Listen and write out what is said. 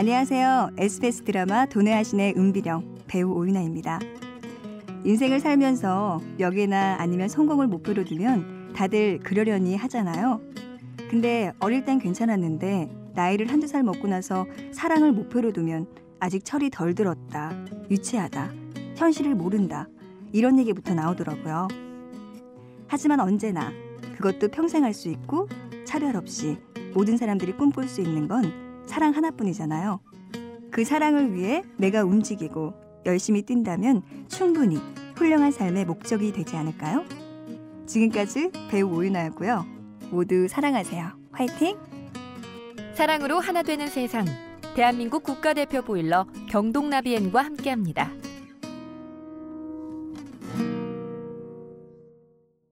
안녕하세요. SBS 드라마 도네아신의 은비령 배우 오윤아입니다. 인생을 살면서 명예나 아니면 성공을 목표로 두면 다들 그러려니 하잖아요. 근데 어릴 땐 괜찮았는데 나이를 한두 살 먹고 나서 사랑을 목표로 두면 아직 철이 덜 들었다, 유치하다, 현실을 모른다 이런 얘기부터 나오더라고요. 하지만 언제나 그것도 평생 할 수 있고 차별 없이 모든 사람들이 꿈꿀 수 있는 건 사랑 하나뿐이잖아요. 그 사랑을 위해 내가 움직이고 열심히 뛴다면 충분히 훌륭한 삶의 목적이 되지 않을까요? 지금까지 배우 오윤아였고요. 모두 사랑하세요. 화이팅! 사랑으로 하나 되는 세상. 대한민국 국가대표 보일러 경동나비엔과 함께합니다.